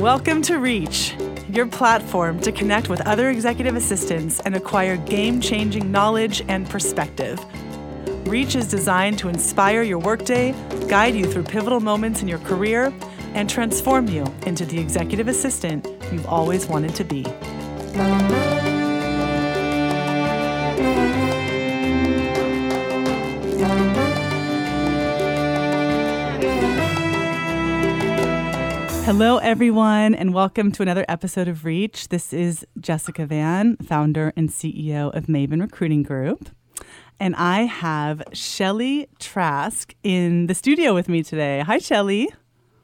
Welcome to Reach, your platform to connect with other executive assistants and acquire game-changing knowledge and perspective. Reach is designed to inspire your workday, guide you through pivotal moments in your career, and transform you into the executive assistant you've always wanted to be. Hello, everyone, and welcome to another episode of Reach. This is Jessica Vann, founder and CEO of Maven Recruiting Group. And I have Shelly Trask in the studio with me today. Hi, Shelly.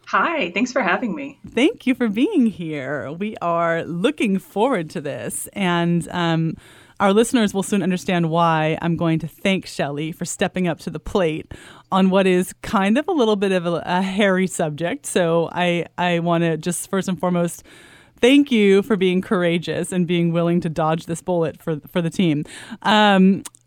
Hi, thanks for having me. Thank you for being here. We are looking forward to this. And our listeners will soon understand why I'm going to thank Shelly for stepping up to the plate on what is kind of a little bit of a hairy subject. So I want to just first and foremost thank you for being courageous and being willing to dodge this bullet for the team.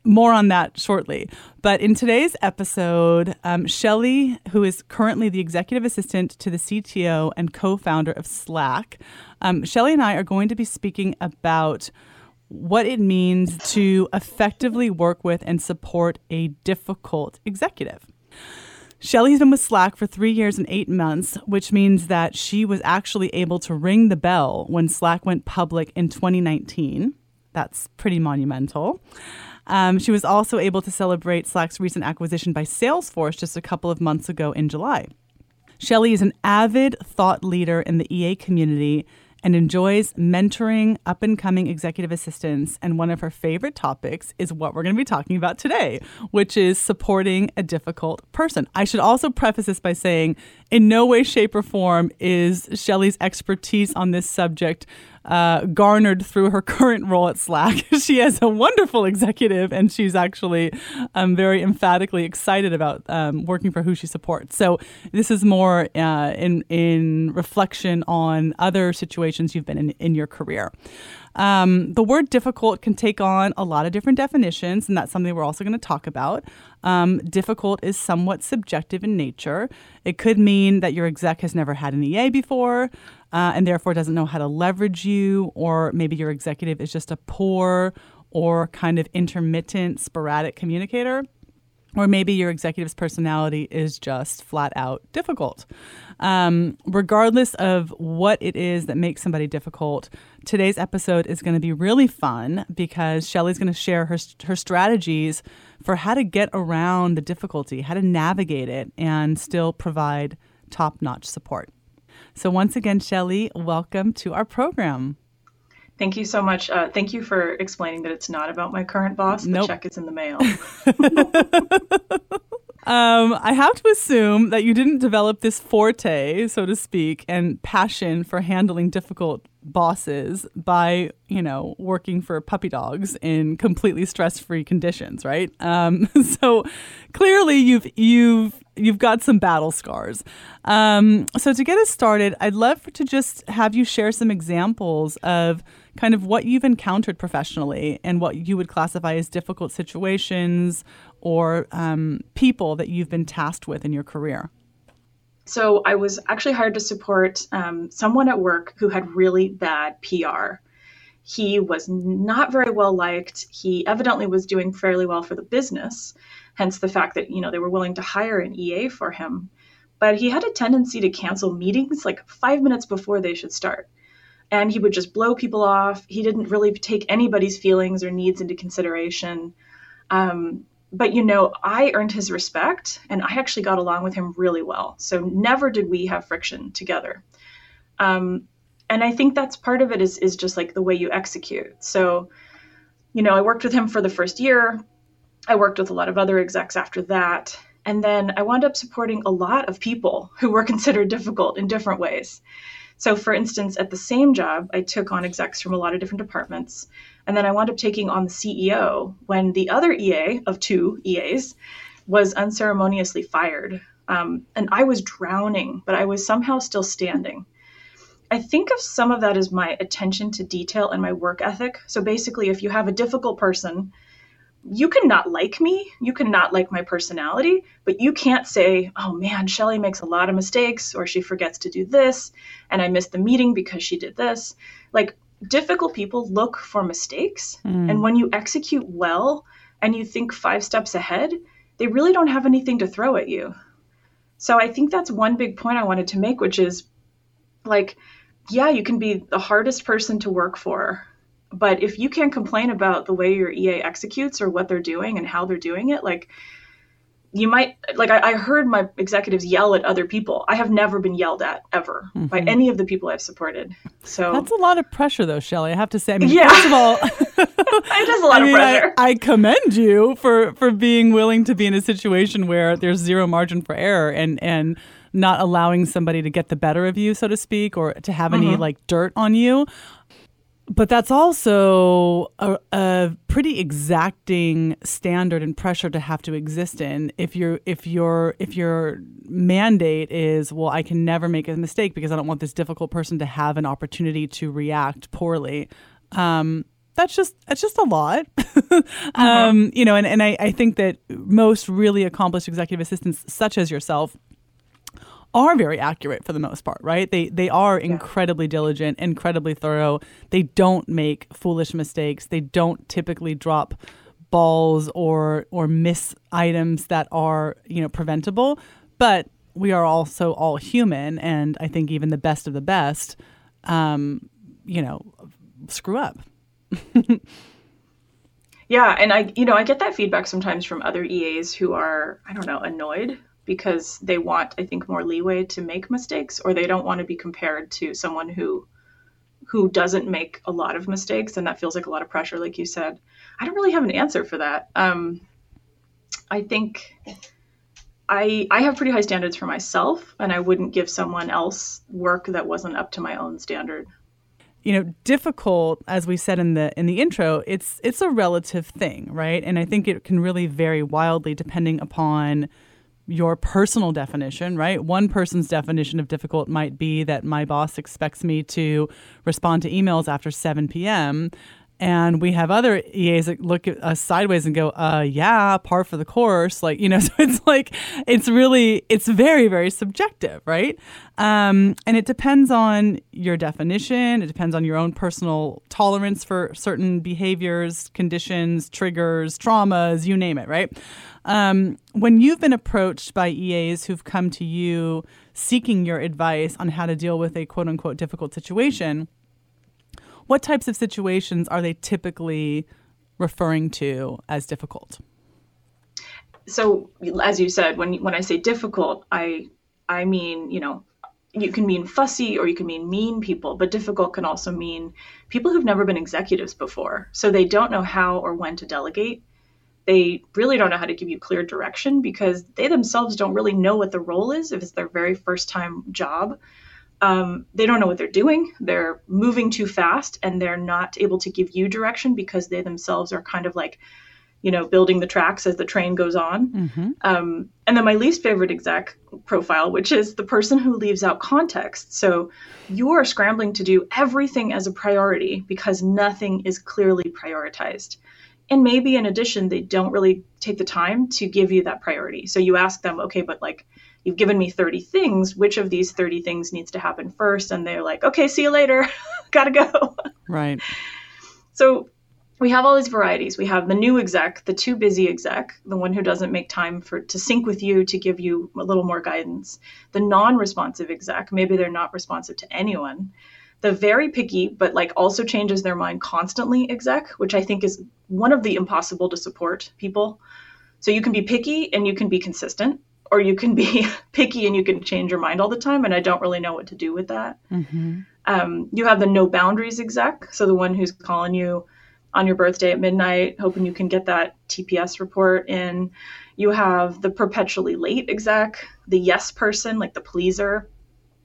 More on that shortly. But in today's episode, Shelly, who is currently the executive assistant to the CTO and co-founder of Slack, Shelly and I are going to be speaking about what it means to effectively work with and support a difficult executive. Shelly's been with Slack for 3 years and 8 months, which means that she was actually able to ring the bell when Slack went public in 2019. That's pretty monumental. She was also able to celebrate Slack's recent acquisition by Salesforce just a couple of months ago in July. Shelly is an avid thought leader in the EA community and enjoys mentoring up-and-coming executive assistants. And one of her favorite topics is what we're going to be talking about today, which is supporting a difficult person. I should also preface this by saying in no way, shape, or form is Shelly's expertise on this subject garnered through her current role at Slack. She is a wonderful executive, and she's actually very emphatically excited about working for who she supports. So this is more in reflection on other situations you've been in your career. The word difficult can take on a lot of different definitions, and that's something we're also going to talk about. Difficult is somewhat subjective in nature. It could mean that your exec has never had an EA before and therefore doesn't know how to leverage you, or maybe your executive is just a poor or kind of intermittent, sporadic communicator. Or maybe your executive's personality is just flat out difficult. Regardless of what it is that makes somebody difficult, today's episode is going to be really fun because Shelly's going to share her strategies for how to get around the difficulty, how to navigate it, and still provide top-notch support. So once again, Shelly, welcome to our program. Thank you so much. Thank you for explaining that it's not about my current boss. The check is in the mail. I have to assume that you didn't develop this forte, so to speak, and passion for handling difficult bosses by, working for puppy dogs in completely stress-free conditions, right? So clearly you've got some battle scars. So to get us started, I'd love to just have you share some examples of kind of what you've encountered professionally and what you would classify as difficult situations or people that you've been tasked with in your career. So I was actually hired to support someone at work who had really bad PR. He was not very well liked. He evidently was doing fairly well for the business, hence the fact that, they were willing to hire an EA for him. But he had a tendency to cancel meetings like 5 minutes before they should start. And he would just blow people off. He didn't really take anybody's feelings or needs into consideration. But, I earned his respect, and I actually got along with him really well. So never did we have friction together. And I think that's part of it is just like the way you execute. So, I worked with him for the first year. I worked with a lot of other execs after that. And then I wound up supporting a lot of people who were considered difficult in different ways. So, for instance, at the same job, I took on execs from a lot of different departments. And then I wound up taking on the CEO when the other EA of two EAs was unceremoniously fired. And I was drowning, but I was somehow still standing. I think of some of that as my attention to detail and my work ethic. So basically, if you have a difficult person, you can not like me, you can not like my personality, but you can't say, oh man, Shelly makes a lot of mistakes, or she forgets to do this, and I missed the meeting because she did this. Like, difficult people look for mistakes. Mm. And when you execute well and you think 5 steps ahead, they really don't have anything to throw at you. So I think that's one big point I wanted to make, which is like, yeah, you can be the hardest person to work for, but if you can't complain about the way your EA executes or what they're doing and how they're doing it, like you might, like I heard my executives yell at other people. I have never been yelled at ever mm-hmm. by any of the people I've supported. So that's a lot of pressure though, Shelly, I have to say. I mean, yeah. First of all, it is a lot of pressure. I commend you for being willing to be in a situation where there's zero margin for error and not allowing somebody to get the better of you, so to speak, or to have mm-hmm. any like dirt on you. But that's also a pretty exacting standard and pressure to have to exist in. If your mandate is, well, I can never make a mistake because I don't want this difficult person to have an opportunity to react poorly. That's just a lot. You know, and I think that most really accomplished executive assistants, such as yourself, are very accurate for the most part, right? They are incredibly diligent, incredibly thorough. They don't make foolish mistakes. They don't typically drop balls or miss items that are, you know, preventable. But we are also all human, and I think even the best of the best, you know, screw up. Yeah, and I get that feedback sometimes from other EAs who are, I don't know, annoyed because they want, I think, more leeway to make mistakes, or they don't want to be compared to someone who doesn't make a lot of mistakes, and that feels like a lot of pressure, like you said. I don't really have an answer for that. I think I have pretty high standards for myself, and I wouldn't give someone else work that wasn't up to my own standard. You know, difficult, as we said in the intro, it's a relative thing, right? And I think it can really vary wildly depending upon your personal definition, right? One person's definition of difficult might be that my boss expects me to respond to emails after 7 p.m. And we have other EAs that look at us sideways and go, yeah, par for the course. Like, you know, so it's like, it's very, very subjective, right? And it depends on your definition. It depends on your own personal tolerance for certain behaviors, conditions, triggers, traumas, you name it, right? When you've been approached by EAs who've come to you seeking your advice on how to deal with a quote unquote difficult situation, what types of situations are they typically referring to as difficult? So, as you said, when I say difficult, I mean, you know, you can mean fussy or you can mean mean people, but difficult can also mean people who've never been executives before. So they don't know how or when to delegate. They really don't know how to give you clear direction because they themselves don't really know what the role is if it's their very first time job. They don't know what they're doing. They're moving too fast and they're not able to give you direction because they themselves are kind of like, you know, building the tracks as the train goes on. Mm-hmm. And then my least favorite exec profile, which is the person who leaves out context. So you are scrambling to do everything as a priority because nothing is clearly prioritized. And maybe in addition, they don't really take the time to give you that priority. So you ask them, okay, but like, you've given me 30 things, which of these 30 things needs to happen first? And they're like, okay, see you later. Gotta go. Right. So we have all these varieties. We have the new exec, the too busy exec, the one who doesn't make time to sync with you, to give you a little more guidance, the non-responsive exec. Maybe they're not responsive to anyone. The very picky, but like also changes their mind constantly exec, which I think is one of the impossible to support people. So you can be picky and you can be consistent. Or you can be picky and you can change your mind all the time. And I don't really know what to do with that. Mm-hmm. You have the no boundaries exec. So the one who's calling you on your birthday at midnight, hoping you can get that TPS report in. You have the perpetually late exec, the yes person, like the pleaser,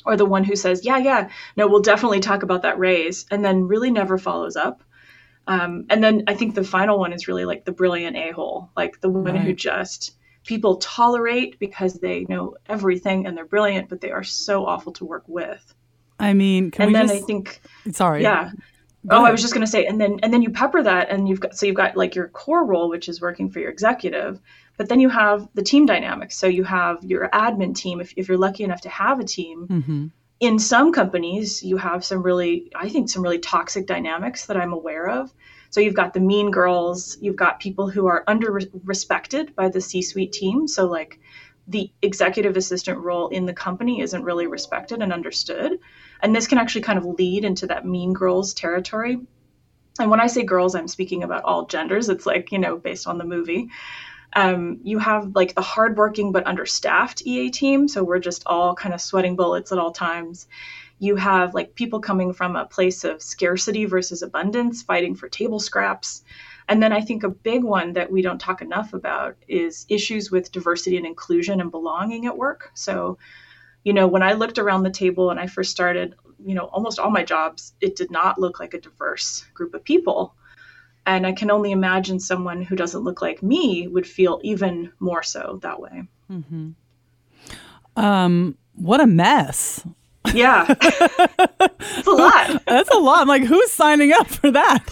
or the one who says, yeah, no, we'll definitely talk about that raise, and then really never follows up. And then I think the final one is really like the brilliant a-hole, like the one who just... people tolerate because they know everything and they're brilliant, but they are so awful to work with. I mean, can and we then just... I think... Sorry. Yeah. I was just going to say, and then you pepper that, and you've got like your core role, which is working for your executive, but then you have the team dynamics. So you have your admin team, if you're lucky enough to have a team. Mm-hmm. In some companies, you have some really toxic dynamics that I'm aware of. So you've got the mean girls, you've got people who are under-respected by the C-suite team. So like the executive assistant role in the company isn't really respected and understood. And this can actually kind of lead into that mean girls territory. And when I say girls, I'm speaking about all genders. It's like, based on the movie. You have like the hardworking but understaffed EA team. So we're just all kind of sweating bullets at all times. You have like people coming from a place of scarcity versus abundance, fighting for table scraps. And then I think a big one that we don't talk enough about is issues with diversity and inclusion and belonging at work. So, when I looked around the table and I first started, almost all my jobs, it did not look like a diverse group of people. And I can only imagine someone who doesn't look like me would feel even more so that way. Mm-hmm. What a mess. Yeah. It's a lot. That's a lot. I'm like, who's signing up for that?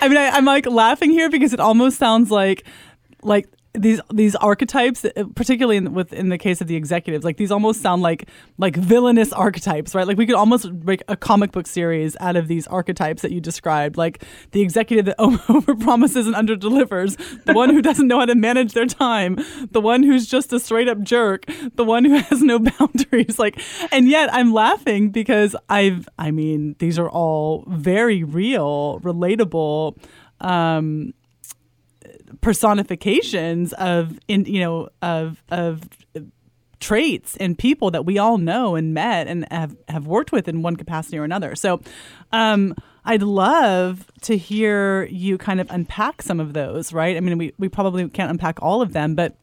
I'm like laughing here because it almost sounds like these archetypes, particularly in the case of the executives, like these almost sound like villainous archetypes, right? Like we could almost make a comic book series out of these archetypes that you described, like the executive that overpromises and underdelivers, the one who doesn't know how to manage their time, the one who's just a straight up jerk, the one who has no boundaries. Like, and yet I'm laughing because these are all very real, relatable, personifications of traits and people that we all know and met and have worked with in one capacity or another. So I'd love to hear you kind of unpack some of those, right? I mean, we probably can't unpack all of them, but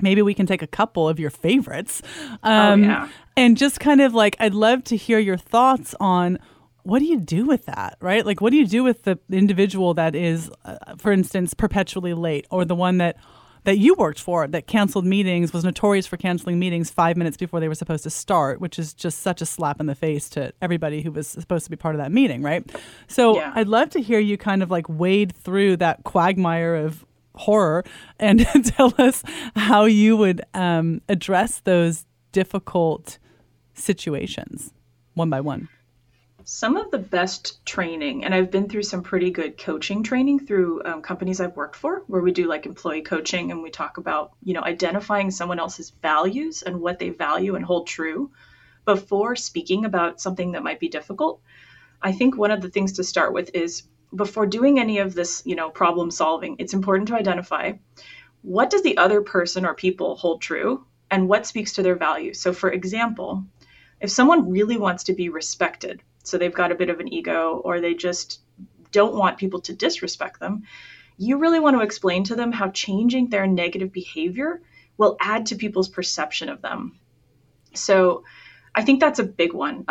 maybe we can take a couple of your favorites. And just kind of like, I'd love to hear your thoughts on what do you do with that, right? Like, what do you do with the individual that is, for instance, perpetually late, or the one that you worked for that canceled meetings, was notorious for canceling meetings 5 minutes before they were supposed to start, which is just such a slap in the face to everybody who was supposed to be part of that meeting, right? So yeah. I'd love to hear you kind of like wade through that quagmire of horror and tell us how you would address those difficult situations one by one. Some of the best training, and I've been through some pretty good coaching training through companies I've worked for, where we do like employee coaching and we talk about, identifying someone else's values and what they value and hold true before speaking about something that might be difficult. I think one of the things to start with is before doing any of this, problem solving, it's important to identify what does the other person or people hold true and what speaks to their values. So for example, if someone really wants to be respected, so they've got a bit of an ego, or they just don't want people to disrespect them, you really want to explain to them how changing their negative behavior will add to people's perception of them. So I think that's a big one.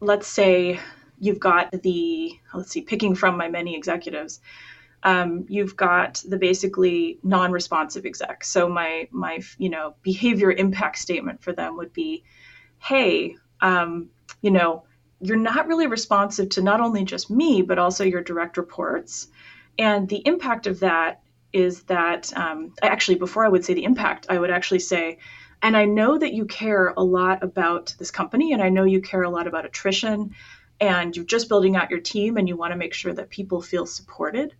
Let's say you've got picking from my many executives, you've got the basically non-responsive exec. So my behavior impact statement for them would be, hey, you're not really responsive to not only just me, but also your direct reports. And the impact of that is that, actually, before I would say the impact, I would actually say, and I know that you care a lot about this company, and I know you care a lot about attrition, and you're just building out your team, and you want to make sure that people feel supported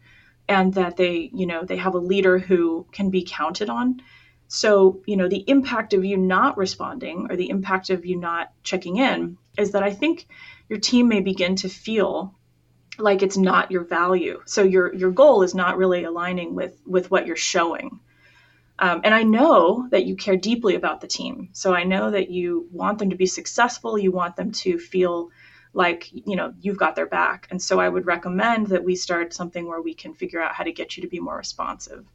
and that they have a leader who can be counted on. So, the impact of you not responding or the impact of you not checking in is that I think your team may begin to feel like it's not your value. So your goal is not really aligning with what you're showing. And I know that you care deeply about the team. So I know that you want them to be successful. You want them to feel like, you've got their back. And so I would recommend that we start something where we can figure out how to get you to be more responsive.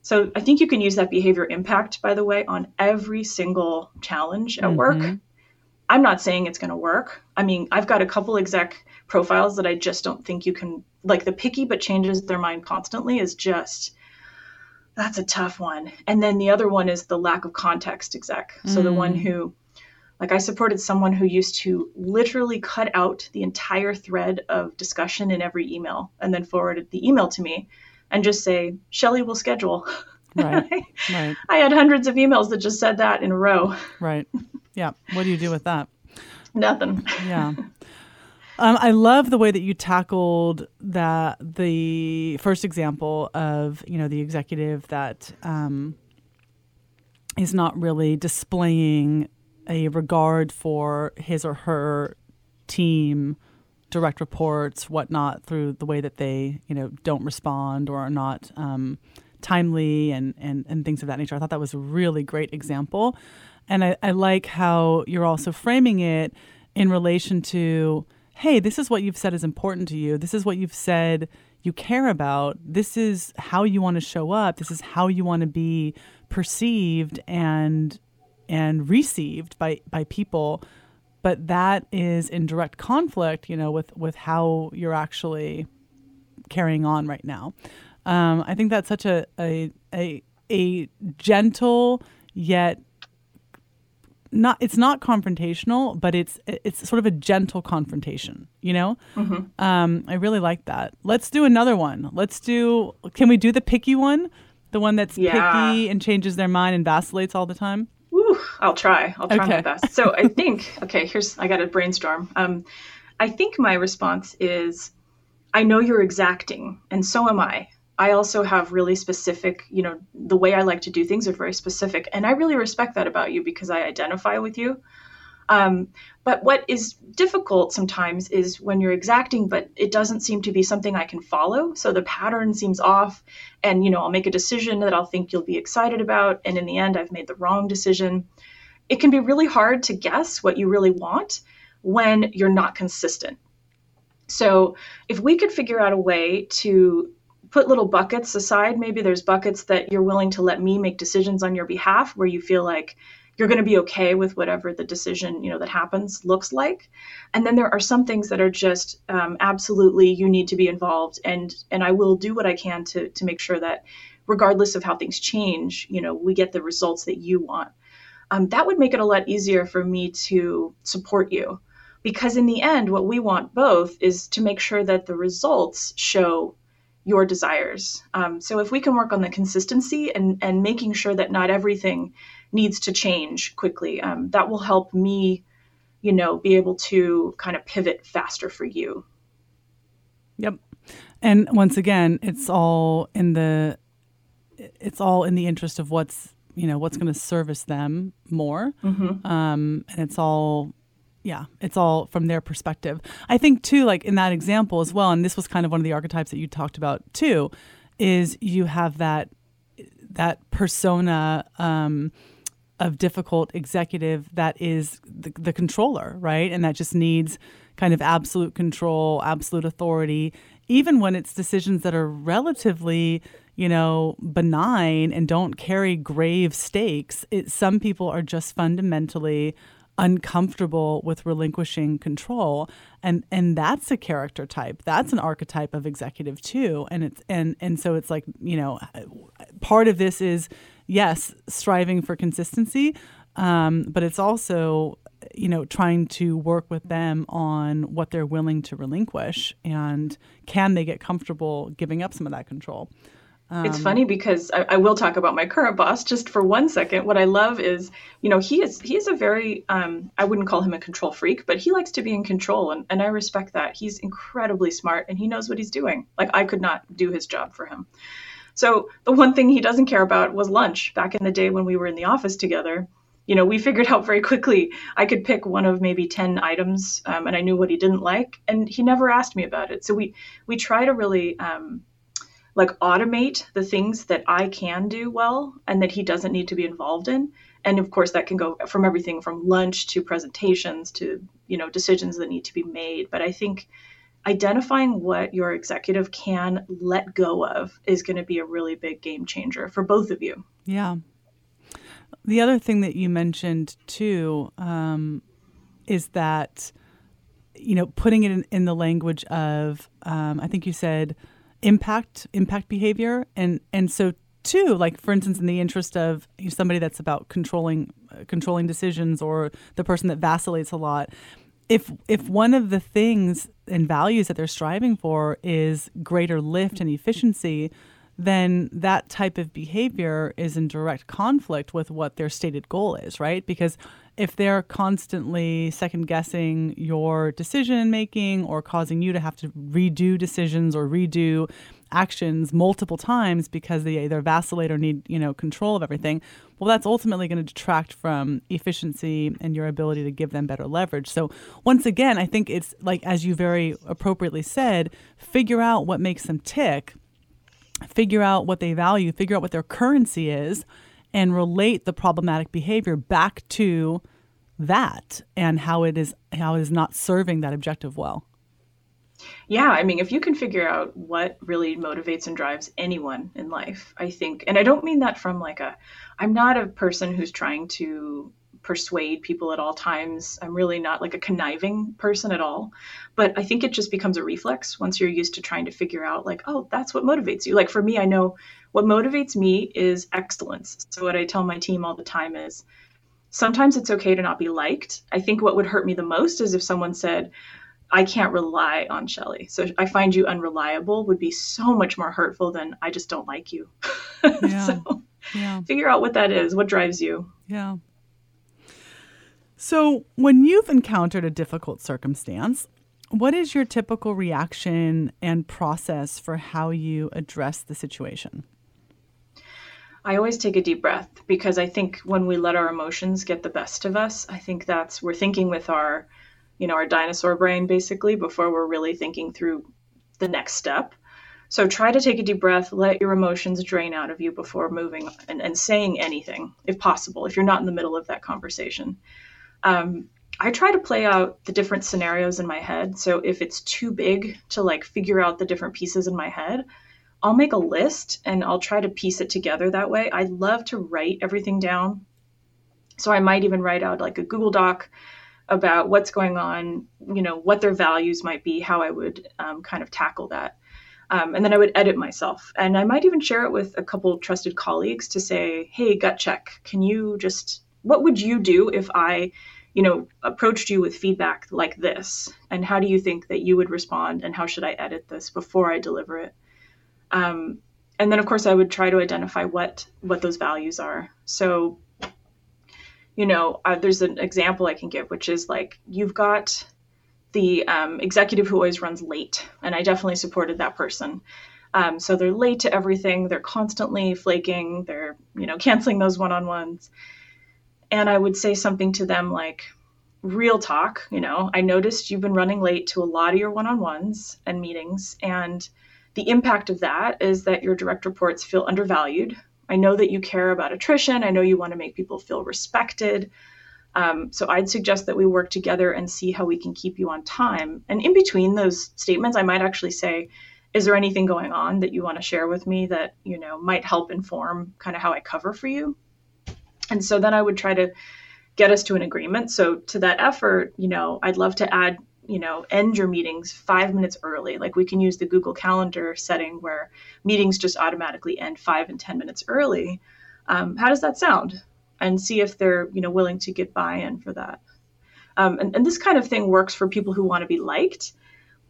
So I think you can use that behavior impact, by the way, on every single challenge at mm-hmm. work. I'm not saying it's going to work. I mean, I've got a couple exec profiles that I just don't think you can, like the picky but changes their mind constantly is just, that's a tough one. And then the other one is the lack of context exec. So the one who Like I supported someone who used to literally cut out the entire thread of discussion in every email and then forwarded the email to me and just say, Shelly will schedule. Right. Right. I had hundreds of emails that just said that in a row. Right. Yeah. What do you do with that? Nothing. Yeah. I love the way that you tackled that, the first example of, you know, the executive that is not really displaying a regard for his or her team, direct reports, whatnot, through the way that they, you know, don't respond or are not timely and things of that nature. I thought that was a really great example. And I like how you're also framing it in relation to, hey, this is what you've said is important to you. This is what you've said you care about. This is how you want to show up. This is how you want to be perceived and received by people. But that is in direct conflict, you know, with how you're actually carrying on right now. I think that's such a gentle yet not, it's not confrontational, but it's sort of a gentle confrontation, you know? Mm-hmm. I really like that. Let's do another one. Can we do the picky one? The one that's picky and changes their mind and vacillates all the time? Ooh, I'll try my best. So I think, I got to brainstorm. I think my response is, I know you're exacting, and so am I. I also have really specific, you know, the way I like to do things are very specific. And I really respect that about you because I identify with you. But what is difficult sometimes is when you're exacting, but it doesn't seem to be something I can follow. So the pattern seems off and, you know, I'll make a decision that I'll think you'll be excited about. And in the end, I've made the wrong decision. It can be really hard to guess what you really want when you're not consistent. So if we could figure out a way to put little buckets aside, maybe there's buckets that you're willing to let me make decisions on your behalf where you feel like you're going to be okay with whatever the decision, you know, that happens looks like. And then there are some things that are just absolutely you need to be involved. And I will do what I can to make sure that regardless of how things change, you know, we get the results that you want. That would make it a lot easier for me to support you. Because in the end, what we want both is to make sure that the results show your desires. So if we can work on the consistency and making sure that not everything needs to change quickly, that will help me, you know, be able to kind of pivot faster for you. Yep. And once again, it's all in the interest of what's, you know, what's going to service them more. Mm-hmm. And it's all from their perspective. I think too, like in that example as well, and this was kind of one of the archetypes that you talked about too, is you have that persona of difficult executive that is the controller, right? And that just needs kind of absolute control, absolute authority, even when it's decisions that are relatively, you know, benign and don't carry grave stakes. Some people are just fundamentally uncomfortable with relinquishing control. And that's a character type. That's an archetype of executive too. And so it's like, you know, part of this is, yes, striving for consistency, but it's also, you know, trying to work with them on what they're willing to relinquish and can they get comfortable giving up some of that control. It's funny because I will talk about my current boss just for 1 second. What I love is, you know, he is a very, I wouldn't call him a control freak, but he likes to be in control. And I respect that. He's incredibly smart and he knows what he's doing. Like I could not do his job for him. So the one thing he doesn't care about was lunch. Back in the day when we were in the office together, you know, we figured out very quickly, I could pick one of maybe 10 items and I knew what he didn't like. And he never asked me about it. So we try to really, like automate the things that I can do well and that he doesn't need to be involved in. And of course that can go from everything from lunch to presentations to, you know, decisions that need to be made. But I think identifying what your executive can let go of is going to be a really big game changer for both of you. Yeah. The other thing that you mentioned too, is that, you know, putting it in the language of, I think you said, impact behavior. And so too, like for instance, in the interest of somebody that's about controlling decisions, or the person that vacillates a lot, if one of the things and values that they're striving for is greater lift and efficiency, then that type of behavior is in direct conflict with what their stated goal is, right? Because if they're constantly second-guessing your decision-making or causing you to have to redo decisions or redo actions multiple times because they either vacillate or need, control of everything, well, that's ultimately going to detract from efficiency and your ability to give them better leverage. So once again, I think it's like, as you very appropriately said, figure out what makes them tick, figure out what they value, figure out what their currency is, and relate the problematic behavior back to that and how it is not serving that objective well. Yeah, I mean, if you can figure out what really motivates and drives anyone in life, I think, and I don't mean that from I'm not a person who's trying to persuade people at all times. I'm really not like a conniving person at all. But I think it just becomes a reflex once you're used to trying to figure out that's what motivates you. Like for me, I know what motivates me is excellence. So what I tell my team all the time is sometimes it's okay to not be liked. I think what would hurt me the most is if someone said, I can't rely on Shelly. So I find you unreliable would be so much more hurtful than I just don't like you. Yeah. So figure out what that is, what drives you. Yeah. So when you've encountered a difficult circumstance, what is your typical reaction and process for how you address the situation? I always take a deep breath, because I think when we let our emotions get the best of us, I think we're thinking with our, our dinosaur brain basically before we're really thinking through the next step. So try to take a deep breath, let your emotions drain out of you before moving and saying anything, if possible, if you're not in the middle of that conversation. I try to play out the different scenarios in my head. So if it's too big to figure out the different pieces in my head, I'll make a list and I'll try to piece it together that way. I love to write everything down. So I might even write out a Google Doc about what's going on, what their values might be, how I would kind of tackle that. And then I would edit myself. And I might even share it with a couple of trusted colleagues to say, hey, gut check, what would you do if I, approached you with feedback like this? And how do you think that you would respond? And how should I edit this before I deliver it? And then, of course, I would try to identify what those values are. So, there's an example I can give, which is you've got the executive who always runs late. And I definitely supported that person. So they're late to everything. They're constantly flaking. They're, canceling those one-on-ones. And I would say something to them like, real talk, I noticed you've been running late to a lot of your one-on-ones and meetings. And the impact of that is that your direct reports feel undervalued. I know that you care about attrition. I know you want to make people feel respected. So I'd suggest that we work together and see how we can keep you on time. And in between those statements, I might actually say, is there anything going on that you want to share with me that, might help inform kind of how I cover for you? And so then I would try to get us to an agreement. So to that effort, I'd love to add, end your meetings 5 minutes early. We can use the Google Calendar setting where meetings just automatically end 5 and 10 minutes early. How does that sound? And see if they're, willing to get buy-in for that. And this kind of thing works for people who want to be liked,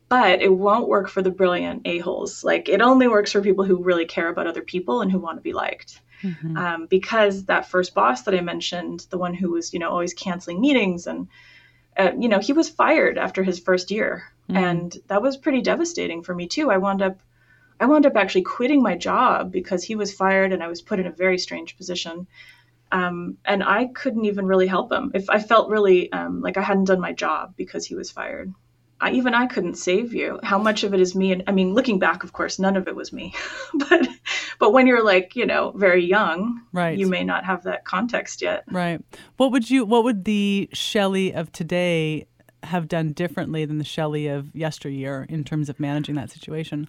but it won't work for the brilliant a-holes. It only works for people who really care about other people and who want to be liked. Mm-hmm. Because that first boss that I mentioned, the one who was, always canceling meetings and, he was fired after his first year. Mm-hmm. And that was pretty devastating for me too. I wound up actually quitting my job because he was fired and I was put in a very strange position. And I couldn't even really help him. If I felt really, like I hadn't done my job because he was fired. I couldn't save you. How much of it is me? And I mean, looking back, of course, none of it was me. But when you're very young, right, you may not have that context yet. Right. What would the Shelly of today have done differently than the Shelly of yesteryear in terms of managing that situation?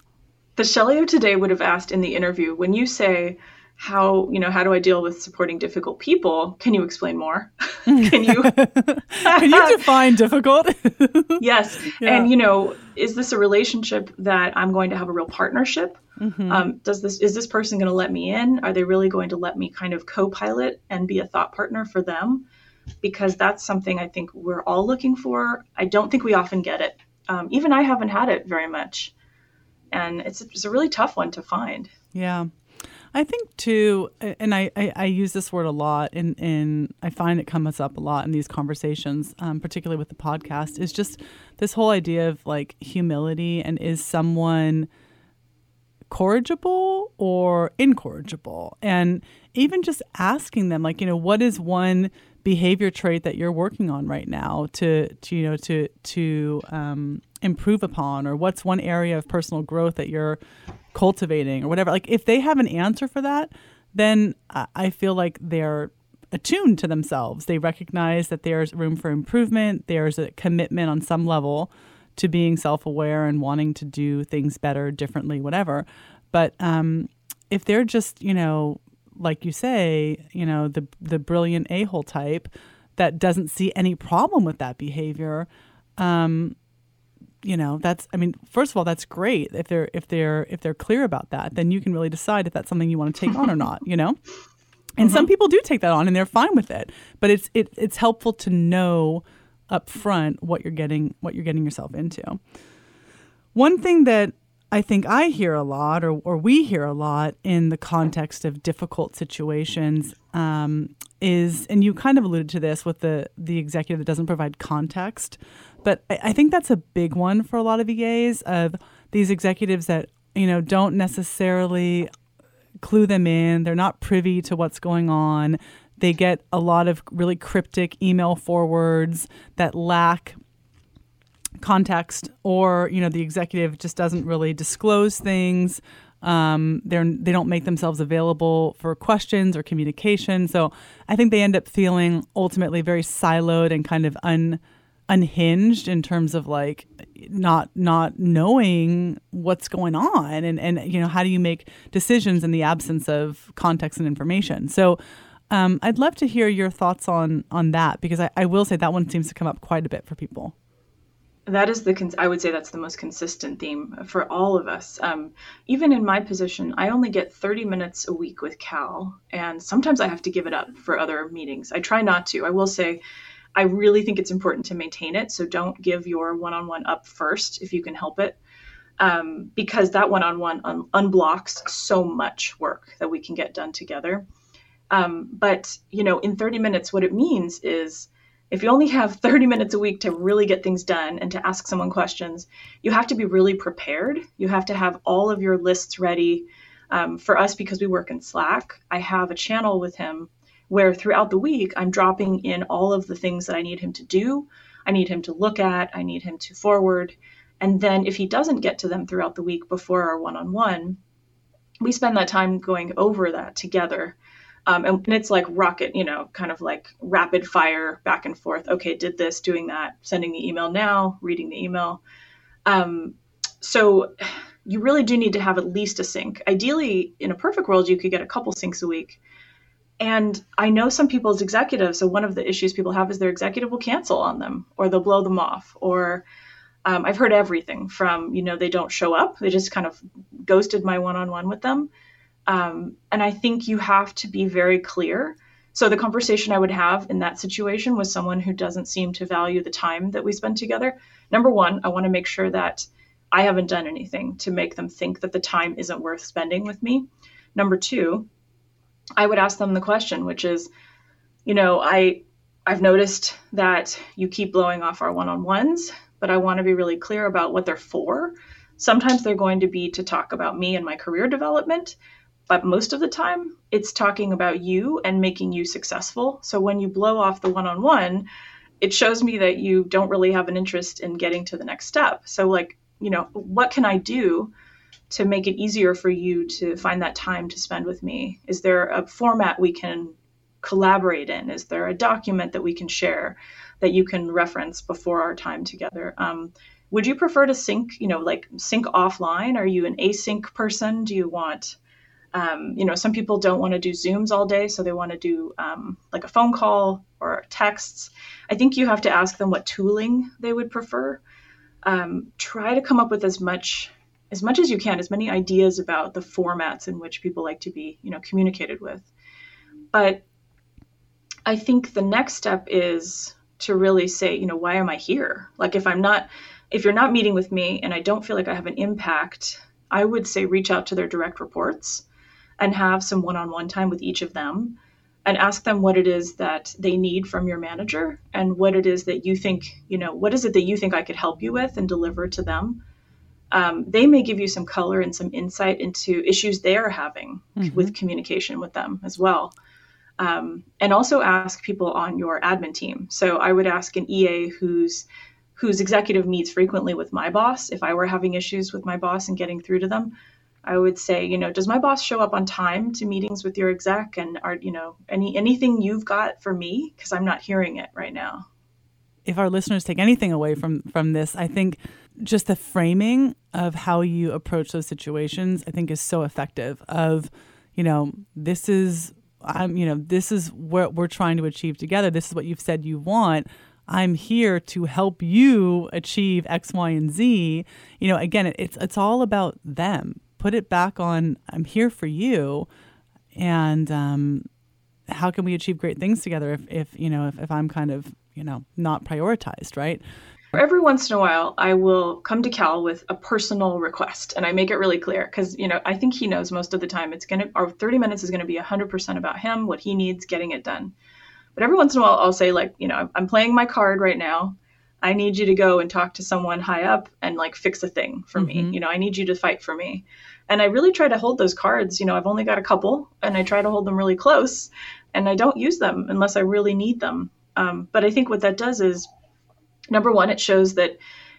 The Shelly of today would have asked in the interview, when you say, how, you know, how do I deal with supporting difficult people? Can you explain more? Can you define difficult? Yes. Yeah. And, you know, is this a relationship that I'm going to have a real partnership? Mm-hmm. Is this person going to let me in? Are they really going to let me kind of co-pilot and be a thought partner for them? Because that's something I think we're all looking for. I don't think we often get it. Even I haven't had it very much. And it's a really tough one to find. Yeah. I think too, and I use this word a lot, and I find it comes up a lot in these conversations, particularly with the podcast, is just this whole idea of like humility, and is someone corrigible or incorrigible? And even just asking them, like, you know, what is one behavior trait that you're working on right now to improve upon, or what's one area of personal growth that you're cultivating or whatever. Like if they have an answer for that, then I feel like they're attuned to themselves. They recognize that there's room for improvement. There's a commitment on some level to being self-aware and wanting to do things better, differently, whatever. But if they're just, you know, like you say, you know, the brilliant a-hole type that doesn't see any problem with that behavior, you know, that's, I mean, first of all, that's great. If they're clear about that, then you can really decide if that's something you want to take on or not, you know? And some people do take that on and they're fine with it, but it's helpful to know up front what you're getting yourself into. One thing that I think I hear a lot, or we hear a lot in the context of difficult situations, is, and you kind of alluded to this with the executive that doesn't provide context, but I think that's a big one for a lot of EAs, of these executives that, you know, don't necessarily clue them in. They're not privy to what's going on. They get a lot of really cryptic email forwards that lack context, or, you know, the executive just doesn't really disclose things. They don't make themselves available for questions or communication. So I think they end up feeling ultimately very siloed and kind of unhinged in terms of like not knowing what's going on, and you know, how do you make decisions in the absence of context and information. So I'd love to hear your thoughts on that, because I will say that one seems to come up quite a bit for people. That is I would say that's the most consistent theme for all of us. Even in my position, I only get 30 minutes a week with Cal, and sometimes I have to give it up for other meetings. I try not to. I will say I really think it's important to maintain it. So don't give your one-on-one up first if you can help it, because that one-on-one unblocks so much work that we can get done together. But, you know, in 30 minutes, what it means is if you only have 30 minutes a week to really get things done and to ask someone questions, you have to be really prepared. You have to have all of your lists ready. For us, because we work in Slack, I have a channel with him where throughout the week, I'm dropping in all of the things that I need him to do. I need him to look at, I need him to forward. And then if he doesn't get to them throughout the week before our one-on-one, we spend that time going over that together. And it's like rocket, you know, kind of like rapid fire back and forth. Okay, did this, doing that, sending the email now, reading the email. So you really do need to have at least a sync. Ideally, in a perfect world, you could get a couple syncs a week. And I know some people as executives, so one of the issues people have is their executive will cancel on them, or they'll blow them off, or I've heard everything from, you know, they don't show up. They just kind of ghosted my one-on-one with them. And I think you have to be very clear. So the conversation I would have in that situation with someone who doesn't seem to value the time that we spend together. Number one, I want to make sure that I haven't done anything to make them think that the time isn't worth spending with me. Number two, I would ask them the question, which is, you know, I've noticed that you keep blowing off our one-on-ones, but I want to be really clear about what they're for. Sometimes they're going to be to talk about me and my career development, but most of the time it's talking about you and making you successful. So when you blow off the one-on-one, it shows me that you don't really have an interest in getting to the next step. So like, you know, what can I do to make it easier for you to find that time to spend with me? Is there a format we can collaborate in? Is there a document that we can share that you can reference before our time together? Would you prefer to sync, you know, like sync offline? Are you an async person? Do you want You know, some people don't want to do Zooms all day, so they want to do like a phone call or texts. I think you have to ask them what tooling they would prefer. Try to come up with as much as you can, as many ideas about the formats in which people like to be, you know, communicated with. But I think the next step is to really say, you know, why am I here? Like if you're not meeting with me and I don't feel like I have an impact, I would say reach out to their direct reports and have some one-on-one time with each of them and ask them what it is that they need from your manager and what it is that you think, you know, what is it that you think I could help you with and deliver to them? They may give you some color and some insight into issues they are having mm-hmm. with communication with them as well. And also ask people on your admin team. So I would ask an EA whose executive meets frequently with my boss. If I were having issues with my boss and getting through to them, I would say, you know, does my boss show up on time to meetings with your exec? And are, you know, anything you've got for me? Because I'm not hearing it right now. If our listeners take anything away from this, I think just the framing of how you approach those situations, I think, is so effective of, you know, this is what we're trying to achieve together. This is what you've said you want. I'm here to help you achieve X, Y, and Z. You know, again, it's all about them. Put it back on, I'm here for you. And how can we achieve great things together if I'm kind of, you know, not prioritized, right? Every once in a while, I will come to Cal with a personal request, and I make it really clear because, you know, I think he knows most of the time our 30 minutes is going to be 100% about him, what he needs, getting it done. But every once in a while, I'll say, like, you know, I'm playing my card right now. I need you to go and talk to someone high up and, like, fix a thing for mm-hmm. me. You know, I need you to fight for me. And I really try to hold those cards. You know, I've only got a couple, and I try to hold them really close, and I don't use them unless I really need them. But I think what that does is, number one, it shows that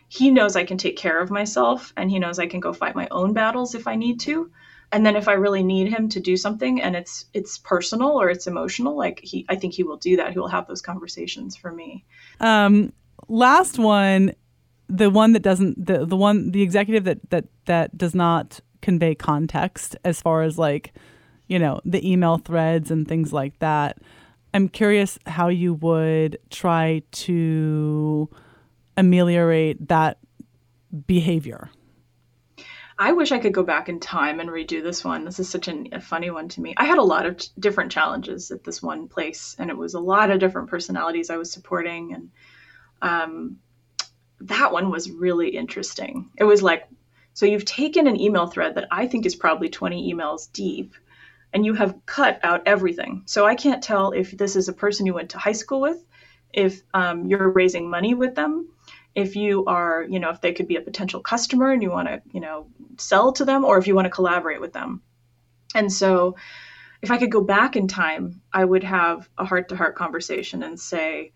he knows I can take care of myself and he knows I can go fight my own battles if I need to. And then if I really need him to do something and it's personal or it's emotional, like I think he will do that. He will have those conversations for me. Last one, the executive that does not convey context as far as, like, you know, the email threads and things like that. I'm curious how you would try to ameliorate that behavior. I wish I could go back in time and redo this one. This is such a funny one to me. I had a lot of different challenges at this one place, and it was a lot of different personalities I was supporting. And that one was really interesting. It was like, so you've taken an email thread that I think is probably 20 emails deep, and you have cut out everything. So I can't tell if this is a person you went to high school with, if you're raising money with them, if you are, you know, if they could be a potential customer and you want to, you know, sell to them, or if you want to collaborate with them. And so if I could go back in time, I would have a heart-to-heart conversation and say,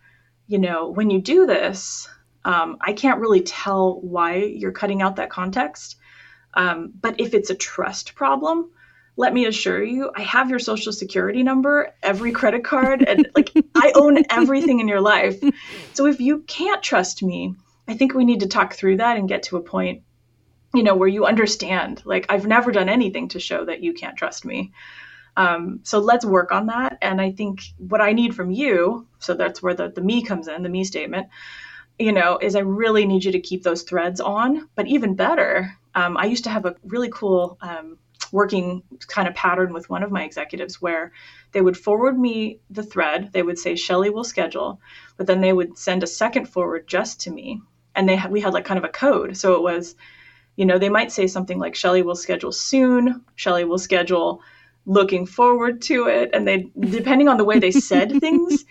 you know, when you do this, I can't really tell why you're cutting out that context. But if it's a trust problem, let me assure you, I have your social security number, every credit card, and, like, I own everything in your life. So if you can't trust me, I think we need to talk through that and get to a point, you know, where you understand, like, I've never done anything to show that you can't trust me. So let's work on that. And I think what I need from you, so that's where the me comes in, the me statement, you know, is I really need you to keep those threads on. But even better, I used to have a really cool working kind of pattern with one of my executives where they would forward me the thread. They would say, Shelly will schedule, but then they would send a second forward just to me. And we had, like, kind of a code. So it was, you know, they might say something like, Shelly will schedule soon, Shelly will schedule looking forward to it. And they, depending on the way they said things,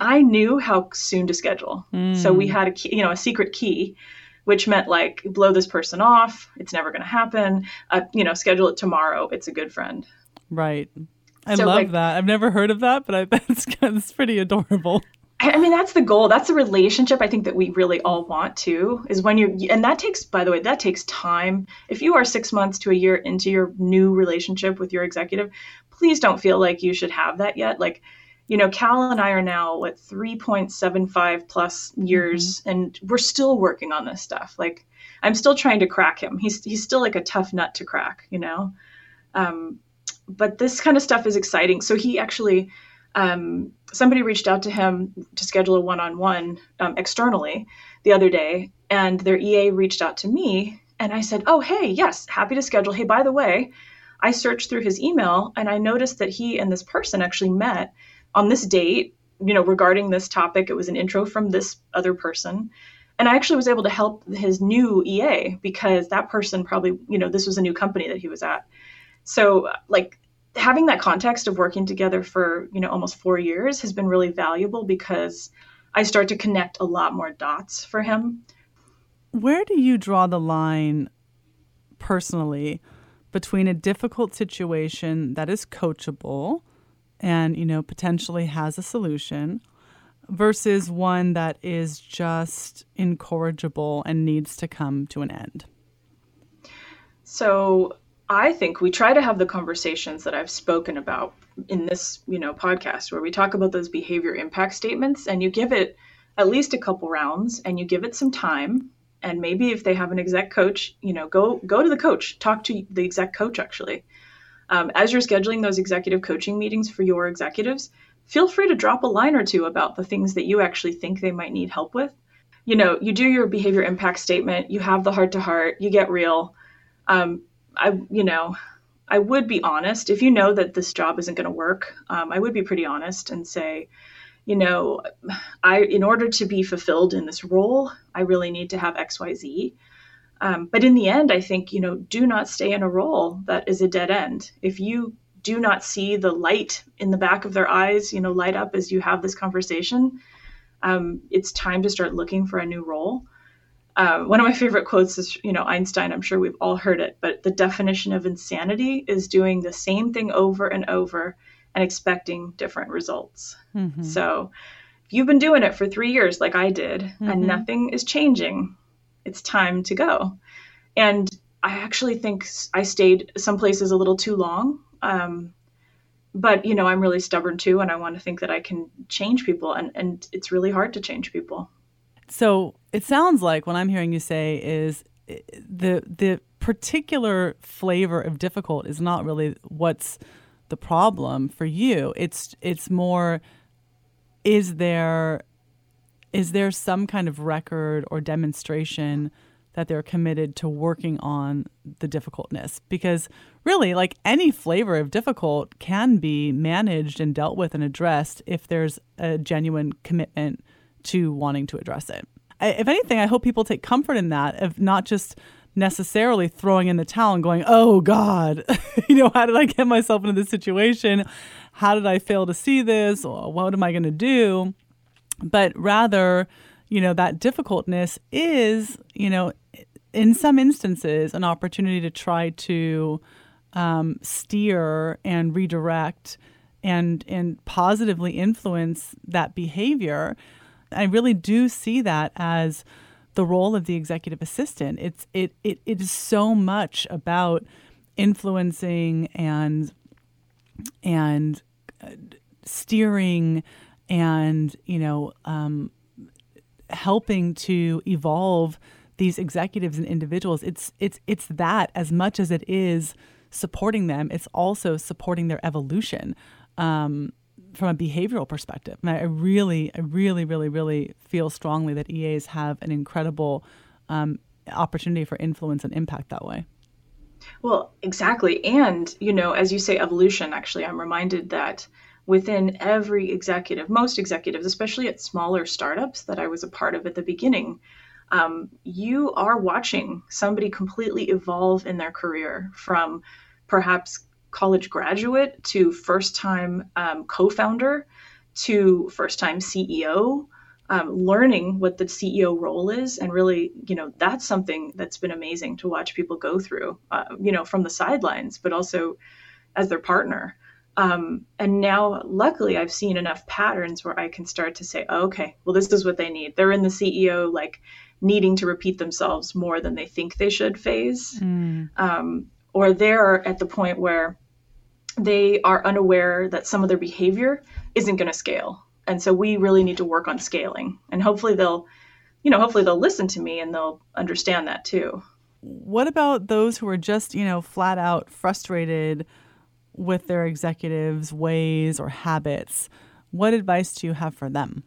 I knew how soon to schedule. So we had a key, you know, a secret key, which meant, like, blow this person off. It's never going to happen. You know, schedule it tomorrow. It's a good friend. Right. I love that. I've never heard of that, but that's pretty adorable. I mean, that's the goal. That's the relationship I think that we really all want to is when and that takes, by the way, that takes time. If you are 6 months to a year into your new relationship with your executive, please don't feel like you should have that yet. Like, you know, Cal and I are now, 3.75 plus years, mm-hmm. and we're still working on this stuff. Like, I'm still trying to crack him. He's still, like, a tough nut to crack, you know? But this kind of stuff is exciting. So he actually, somebody reached out to him to schedule a one-on-one externally the other day, and their EA reached out to me, and I said, oh, hey, yes, happy to schedule. Hey, by the way, I searched through his email, and I noticed that he and this person actually met on this date, you know, regarding this topic. It was an intro from this other person. And I actually was able to help his new EA because that person probably, you know, this was a new company that he was at. So like having that context of working together for, you know, almost 4 years has been really valuable because I start to connect a lot more dots for him. Where do you draw the line personally between a difficult situation that is coachable and, you know, potentially has a solution versus one that is just incorrigible and needs to come to an end? So I think we try to have the conversations that I've spoken about in this, you know, podcast where we talk about those behavior impact statements, and you give it at least a couple rounds and you give it some time. And maybe if they have an exec coach, you know, go to the coach, talk to the exec coach actually. As you're scheduling those executive coaching meetings for your executives, feel free to drop a line or two about the things that you actually think they might need help with. You know, you do your behavior impact statement, you have the heart to heart, you get real. I would be honest. If you know that this job isn't going to work, I would be pretty honest and say, you know, in order to be fulfilled in this role, I really need to have X, Y, Z. But in the end, I think, you know, do not stay in a role that is a dead end. If you do not see the light in the back of their eyes, you know, light up as you have this conversation, it's time to start looking for a new role. One of my favorite quotes is, you know, Einstein, I'm sure we've all heard it, but the definition of insanity is doing the same thing over and over and expecting different results. Mm-hmm. So if you've been doing it for 3 years like I did, mm-hmm. and nothing is changing, it's time to go. And I actually think I stayed some places a little too long. But, you know, I'm really stubborn too, and I want to think that I can change people, and it's really hard to change people. So it sounds like what I'm hearing you say is the particular flavor of difficult is not really what's the problem for you. It's more, is there some kind of record or demonstration that they're committed to working on the difficultness? Because really, like, any flavor of difficult can be managed and dealt with and addressed if there's a genuine commitment to wanting to address it. If anything, I hope people take comfort in that, of not just necessarily throwing in the towel and going, oh God, you know, how did I get myself into this situation? How did I fail to see this? What am I going to do? But rather, you know, that difficultness is, you know, in some instances, an opportunity to try to steer and redirect and positively influence that behavior. I really do see that as the role of the executive assistant. It is so much about influencing and steering and, you know, helping to evolve these executives and individuals. It's that as much as it is supporting them, it's also supporting their evolution from a behavioral perspective. And I really feel strongly that EAs have an incredible opportunity for influence and impact that way. Well, exactly. And, you know, as you say, evolution, actually, I'm reminded that within every executive, most executives, especially at smaller startups that I was a part of at the beginning, you are watching somebody completely evolve in their career from perhaps college graduate to first-time co-founder to first-time CEO, learning what the CEO role is. And really, you know, that's something that's been amazing to watch people go through, you know, from the sidelines, but also as their partner. And now, luckily, I've seen enough patterns where I can start to say, oh, okay, well, this is what they need. They're in the CEO, like, needing to repeat themselves more than they think they should phase. Or they're at the point where they are unaware that some of their behavior isn't going to scale. And so we really need to work on scaling. And hopefully they'll listen to me and they'll understand that too. What about those who are just, you know, flat out frustrated with their executives' ways or habits. What advice do you have for them?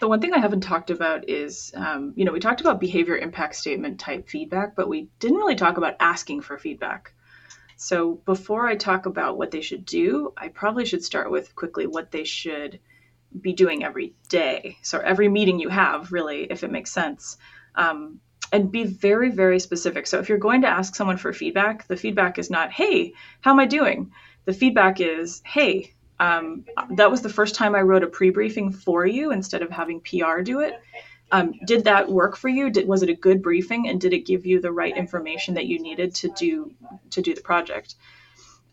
The one thing I haven't talked about is, we talked about behavior impact statement type feedback, but we didn't really talk about asking for feedback. So before I talk about what they should do, I probably should start with quickly what they should be doing every day. So every meeting you have, really, if it makes sense, and be very, very specific. So if you're going to ask someone for feedback, the feedback is not, hey, how am I doing? The feedback is, hey, that was the first time I wrote a pre-briefing for you instead of having PR do it. Did that work for you? Was it a good briefing? And did it give you the right information that you needed to do the project?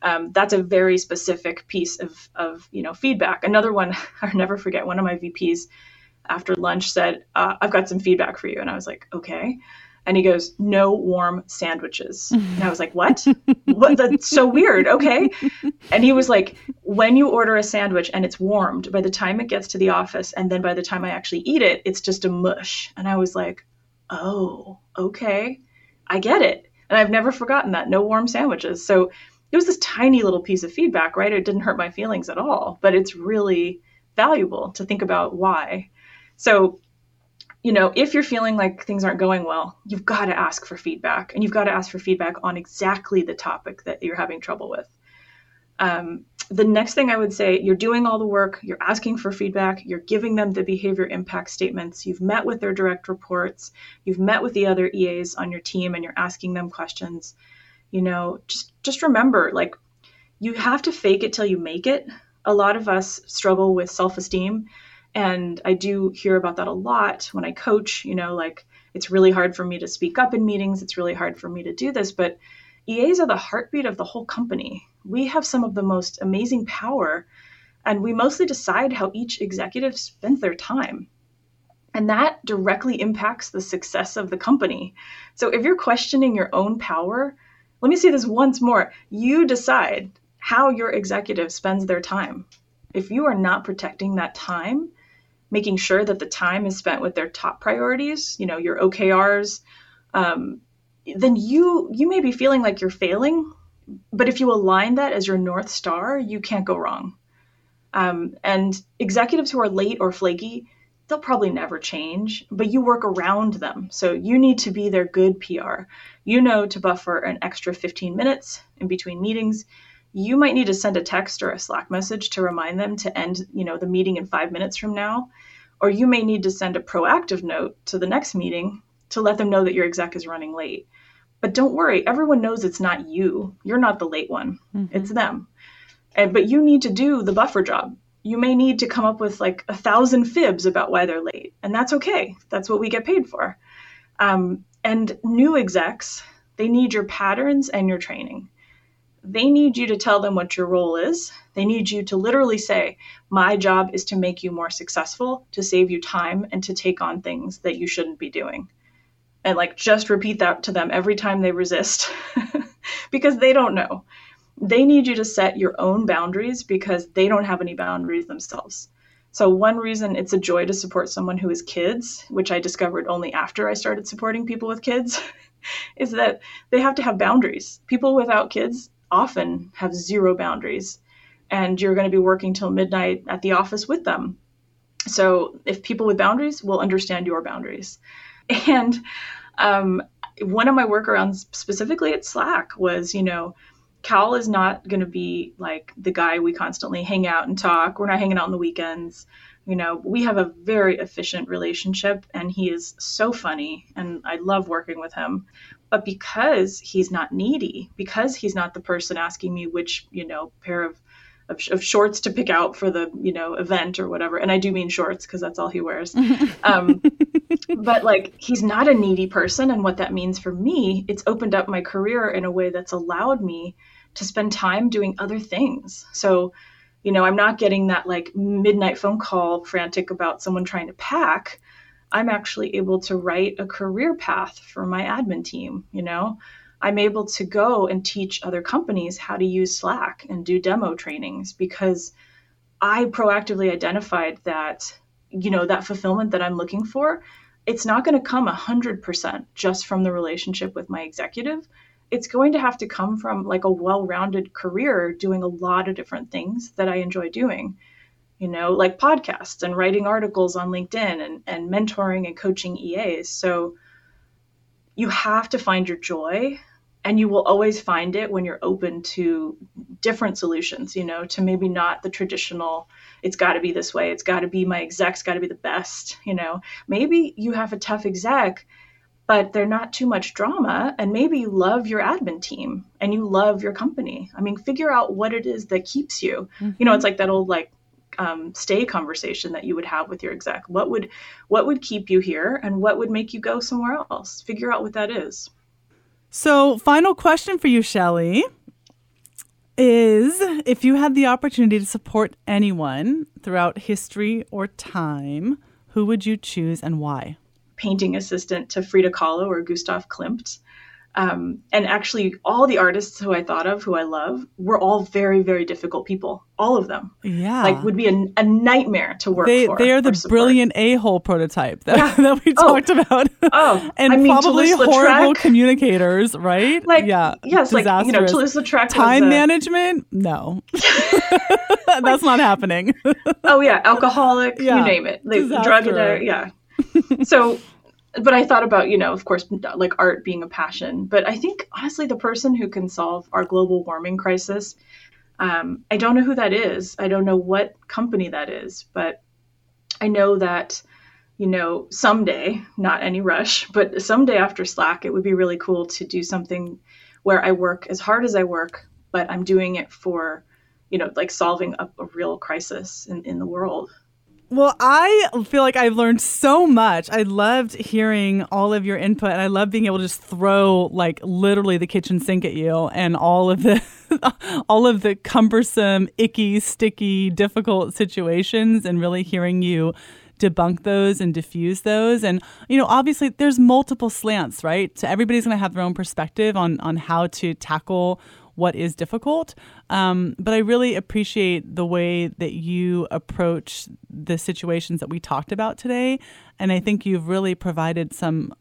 That's a very specific piece of feedback. Another one, I'll never forget, one of my VPs after lunch said, I've got some feedback for you. And I was like, okay. And he goes, no warm sandwiches. And I was like, what? What? That's so weird. Okay. And he was like, when you order a sandwich and it's warmed, by the time it gets to the office, and then by the time I actually eat it, it's just a mush. And I was like, oh, okay, I get it. And I've never forgotten that. No warm sandwiches. So it was this tiny little piece of feedback, right? It didn't hurt my feelings at all, but it's really valuable to think about why. So, if you're feeling like things aren't going well, you've got to ask for feedback, and you've got to ask for feedback on exactly the topic that you're having trouble with. The next thing I would say, you're doing all the work, you're asking for feedback, you're giving them the behavior impact statements, you've met with their direct reports, you've met with the other EAs on your team, and you're asking them questions. Just remember, like, you have to fake it till you make it. A lot of us struggle with self-esteem. And I do hear about that a lot when I coach, it's really hard for me to speak up in meetings. It's really hard for me to do this, but EAs are the heartbeat of the whole company. We have some of the most amazing power, and we mostly decide how each executive spends their time. And that directly impacts the success of the company. So if you're questioning your own power, let me say this once more, you decide how your executive spends their time. If you are not protecting that time, making sure that the time is spent with their top priorities, your OKRs, then you may be feeling like you're failing, but if you align that as your North Star, you can't go wrong. And executives who are late or flaky, they'll probably never change, but you work around them. So you need to be their good PR. To buffer an extra 15 minutes in between meetings. You might need to send a text or a Slack message to remind them to end, the meeting in 5 minutes from now, or you may need to send a proactive note to the next meeting to let them know that your exec is running late. But don't worry, everyone knows it's not you. You're not the late one. Mm-hmm. It's them. But you need to do the buffer job. You may need to come up with like 1,000 fibs about why they're late, and that's okay. That's what we get paid for. And new execs, they need your patterns and your training. They need you to tell them what your role is. They need you to literally say, my job is to make you more successful, to save you time, and to take on things that you shouldn't be doing. And just repeat that to them every time they resist because they don't know. They need you to set your own boundaries because they don't have any boundaries themselves. So one reason it's a joy to support someone who has kids, which I discovered only after I started supporting people with kids, is that they have to have boundaries. People without kids often have zero boundaries, and you're going to be working till midnight at the office with them. So if people with boundaries will understand your boundaries. And one of my workarounds specifically at Slack was, Cal is not going to be like the guy we constantly hang out and talk. We're not hanging out on the weekends. We have a very efficient relationship, and he is so funny, and I love working with him. But because he's not needy, because he's not the person asking me which, pair of shorts to pick out for the, event or whatever. And I do mean shorts because that's all he wears. But he's not a needy person. And what that means for me, it's opened up my career in a way that's allowed me to spend time doing other things. So, I'm not getting that midnight phone call frantic about someone trying to pack. I'm actually able to write a career path for my admin team. I'm able to go and teach other companies how to use Slack and do demo trainings because I proactively identified that, that fulfillment that I'm looking for, it's not going to come 100% just from the relationship with my executive. it's going to have to come from like a well-rounded career doing a lot of different things that I enjoy doing, you know, like podcasts and writing articles on LinkedIn and mentoring and coaching EAs. So you have to find your joy, and you will always find it when you're open to different solutions, you know, to maybe not the traditional, it's got to be this way. It's got to be, my exec's got to be the best, you know. Maybe you have a tough exec, but they're not too much drama, and maybe you love your admin team and you love your company. I mean, figure out what it is that keeps you. Mm-hmm. You know, it's like that old like stay conversation that you would have with your exec. What would keep you here, and what would make you go somewhere else? Figure out what that is. So, final question for you, Shelly, is if you had the opportunity to support anyone throughout history or time, who would you choose and why? Painting assistant to Frida Kahlo or Gustav Klimt. And actually, all the artists who I thought of, who I love, were all very, very difficult people. All of them. Yeah. Like, would be a nightmare to work for. They are the brilliant a-hole prototype that we talked about. Oh, and I mean, probably horrible communicators, right? Like, yeah. Yes, disastrous. Like, you know, Toulouse Track. Time management? No. That's like, not happening. Oh, yeah. Alcoholic, you name it. Like, drug addict, So, but I thought about, you know, of course, like art being a passion. But I think, honestly, the person who can solve our global warming crisis, I don't know who that is. I don't know what company that is. But I know that, you know, someday, not any rush, but someday after Slack, it would be really cool to do something where I work as hard as I work, but I'm doing it for, you know, like solving a real crisis in the world. Well, I feel like I've learned so much. I loved hearing all of your input, and I love being able to just throw like literally the kitchen sink at you and all of the cumbersome, icky, sticky, difficult situations, and really hearing you debunk those and diffuse those. And, you know, obviously there's multiple slants, right? So everybody's going to have their own perspective on how to tackle what is difficult. But I really appreciate the way that you approach the situations that we talked about today. And I think you've really provided some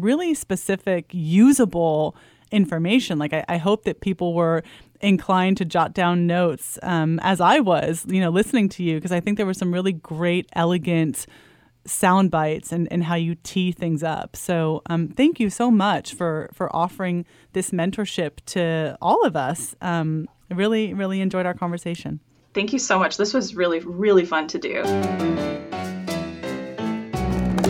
really specific, usable information. Like I hope that people were inclined to jot down notes as I was, you know, listening to you, because I think there were some really great, elegant sound bites and how you tee things up. So thank you so much for offering this mentorship to all of us. I really, really enjoyed our conversation. Thank you so much. This was really, really fun to do.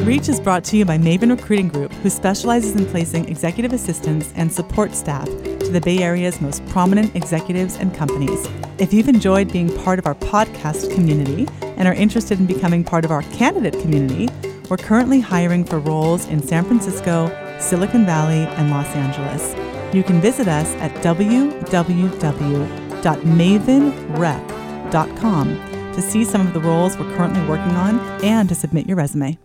Reach is brought to you by Maven Recruiting Group, who specializes in placing executive assistants and support staff to the Bay Area's most prominent executives and companies. If you've enjoyed being part of our podcast community and are interested in becoming part of our candidate community, we're currently hiring for roles in San Francisco, Silicon Valley, and Los Angeles. You can visit us at www.mavenrec.com to see some of the roles we're currently working on and to submit your resume.